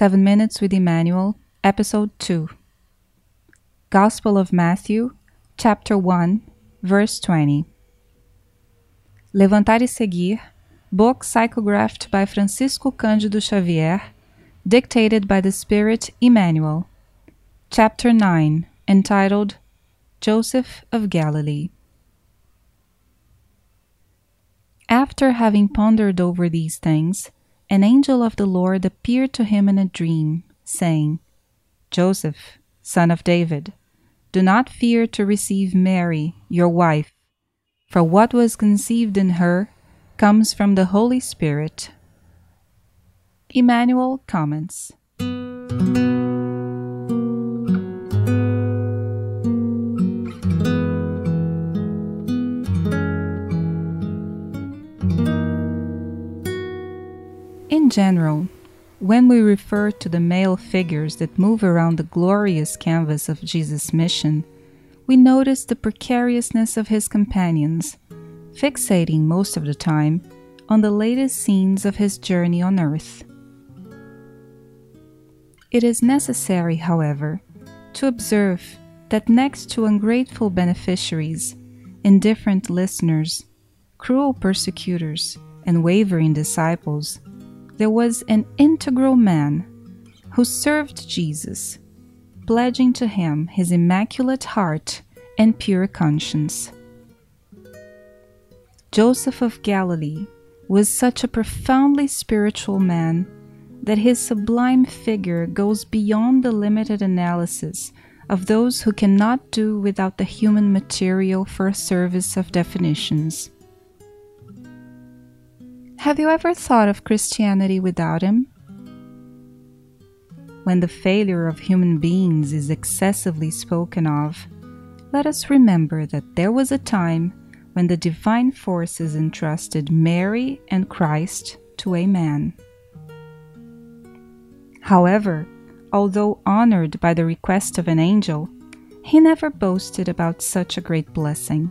7 Minutes with Emmanuel, Episode 2. Gospel of Matthew, Chapter 1, Verse 20. Levantar e Seguir, book psychographed by Francisco Cândido Xavier, dictated by the Spirit Emmanuel. Chapter 9, entitled Joseph of Galilee. After having pondered over these things, an angel of the Lord appeared to him in a dream, saying, "Joseph, son of David, do not fear to receive Mary, your wife, for what was conceived in her comes from the Holy Spirit." Emmanuel comments. In general, when we refer to the male figures that move around the glorious canvas of Jesus' mission, we notice the precariousness of his companions, fixating most of the time on the latest scenes of his journey on earth. It is necessary, however, to observe that next to ungrateful beneficiaries, indifferent listeners, cruel persecutors, and wavering disciples, there was an integral man who served Jesus, pledging to him his immaculate heart and pure conscience. Joseph of Galilee was such a profoundly spiritual man that his sublime figure goes beyond the limited analysis of those who cannot do without the human material for a service of definitions. Have you ever thought of Christianity without him? When the failure of human beings is excessively spoken of, let us remember that there was a time when the divine forces entrusted Mary and Christ to a man. However, although honored by the request of an angel, he never boasted about such a great blessing.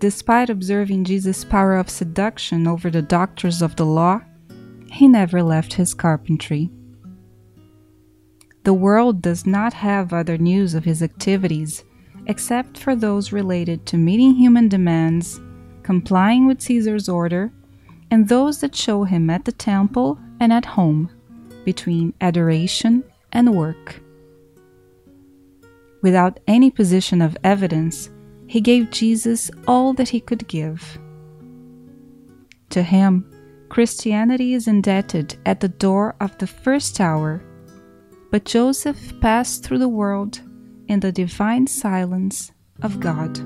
Despite observing Jesus' power of seduction over the doctors of the law, he never left his carpentry. The world does not have other news of his activities, except for those related to meeting human demands, complying with Caesar's order, and those that show him at the temple and at home, between adoration and work. Without any position of evidence, he gave Jesus all that he could give. To him, Christianity is indebted at the door of the first hour, but Joseph passed through the world in the divine silence of God.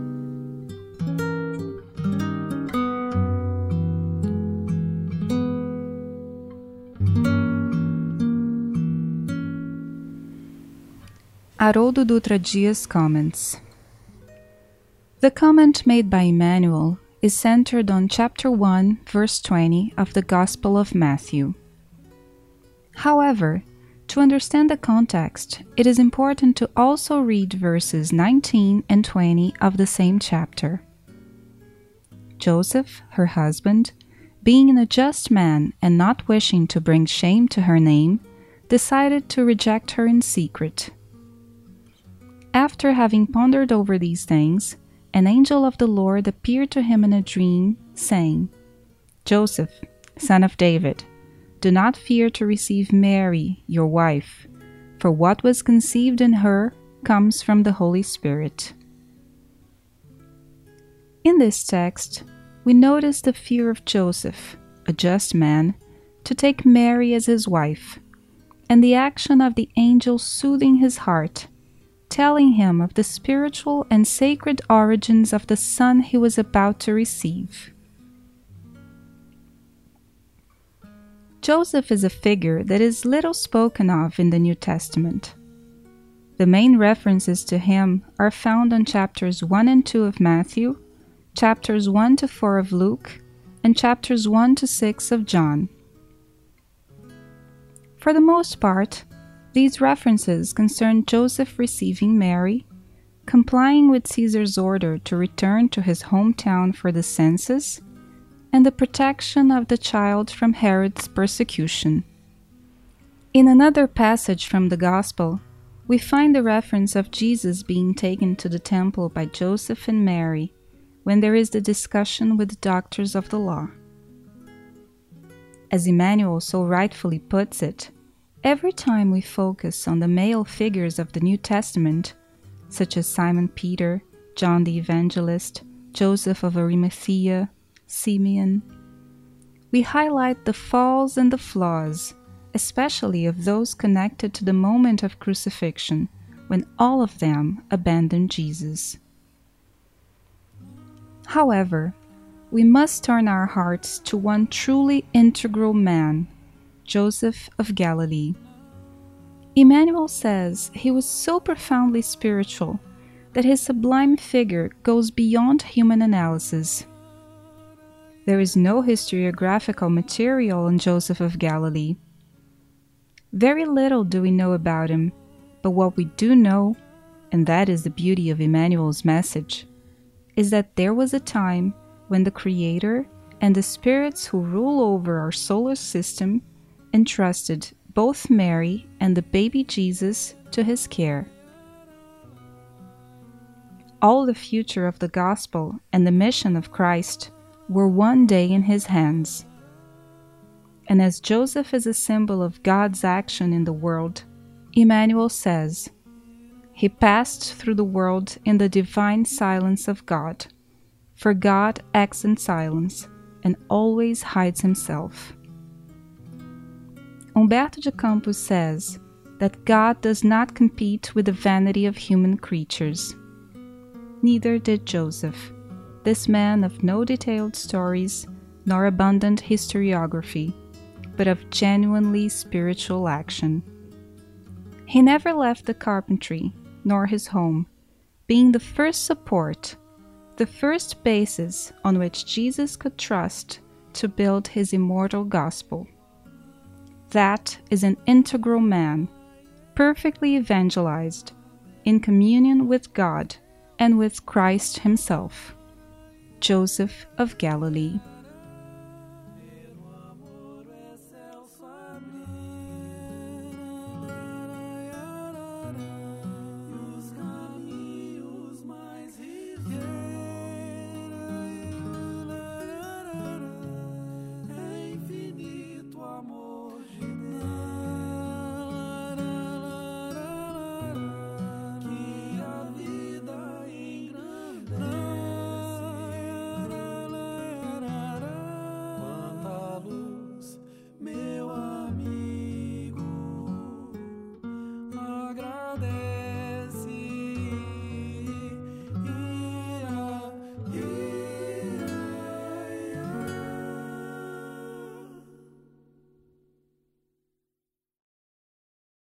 Haroldo Dutra Dias comments. The comment made by Emmanuel is centered on chapter 1, verse 20 of the Gospel of Matthew. However, to understand the context, it is important to also read verses 19 and 20 of the same chapter. Joseph, her husband, being a just man and not wishing to bring shame to her name, decided to reject her in secret. After having pondered over these things, an angel of the Lord appeared to him in a dream, saying, "Joseph, son of David, do not fear to receive Mary, your wife, for what was conceived in her comes from the Holy Spirit." In this text, we notice the fear of Joseph, a just man, to take Mary as his wife, and the action of the angel soothing his heart, telling him of the spiritual and sacred origins of the son he was about to receive. Joseph is a figure that is little spoken of in the New Testament. The main references to him are found on chapters 1 and 2 of Matthew, chapters 1 to 4 of Luke, and chapters 1 to 6 of John. For the most part, these references concern Joseph receiving Mary, complying with Caesar's order to return to his hometown for the census, and the protection of the child from Herod's persecution. In another passage from the Gospel, we find the reference of Jesus being taken to the temple by Joseph and Mary, when there is the discussion with the doctors of the law. As Emmanuel so rightfully puts it, every time we focus on the male figures of the New Testament, such as Simon Peter, John the Evangelist, Joseph of Arimathea, Simeon, we highlight the falls and the flaws, especially of those connected to the moment of crucifixion, when all of them abandoned Jesus. However, we must turn our hearts to one truly integral man, Joseph of Galilee. Emmanuel says he was so profoundly spiritual that his sublime figure goes beyond human analysis. There is no historiographical material on Joseph of Galilee. Very little do we know about him, but what we do know, and that is the beauty of Emmanuel's message, is that there was a time when the Creator and the spirits who rule over our solar system entrusted both Mary and the baby Jesus to his care. All the future of the Gospel and the mission of Christ were one day in his hands. And as Joseph is a symbol of God's action in the world, Emmanuel says, "He passed through the world in the divine silence of God, for God acts in silence and always hides himself." Roberto de Campos says that God does not compete with the vanity of human creatures. Neither did Joseph, this man of no detailed stories nor abundant historiography, but of genuinely spiritual action. He never left the carpentry, nor his home, being the first support, the first basis on which Jesus could trust to build his immortal gospel. That is an integral man, perfectly evangelized, in communion with God and with Christ himself, Joseph of Galilee.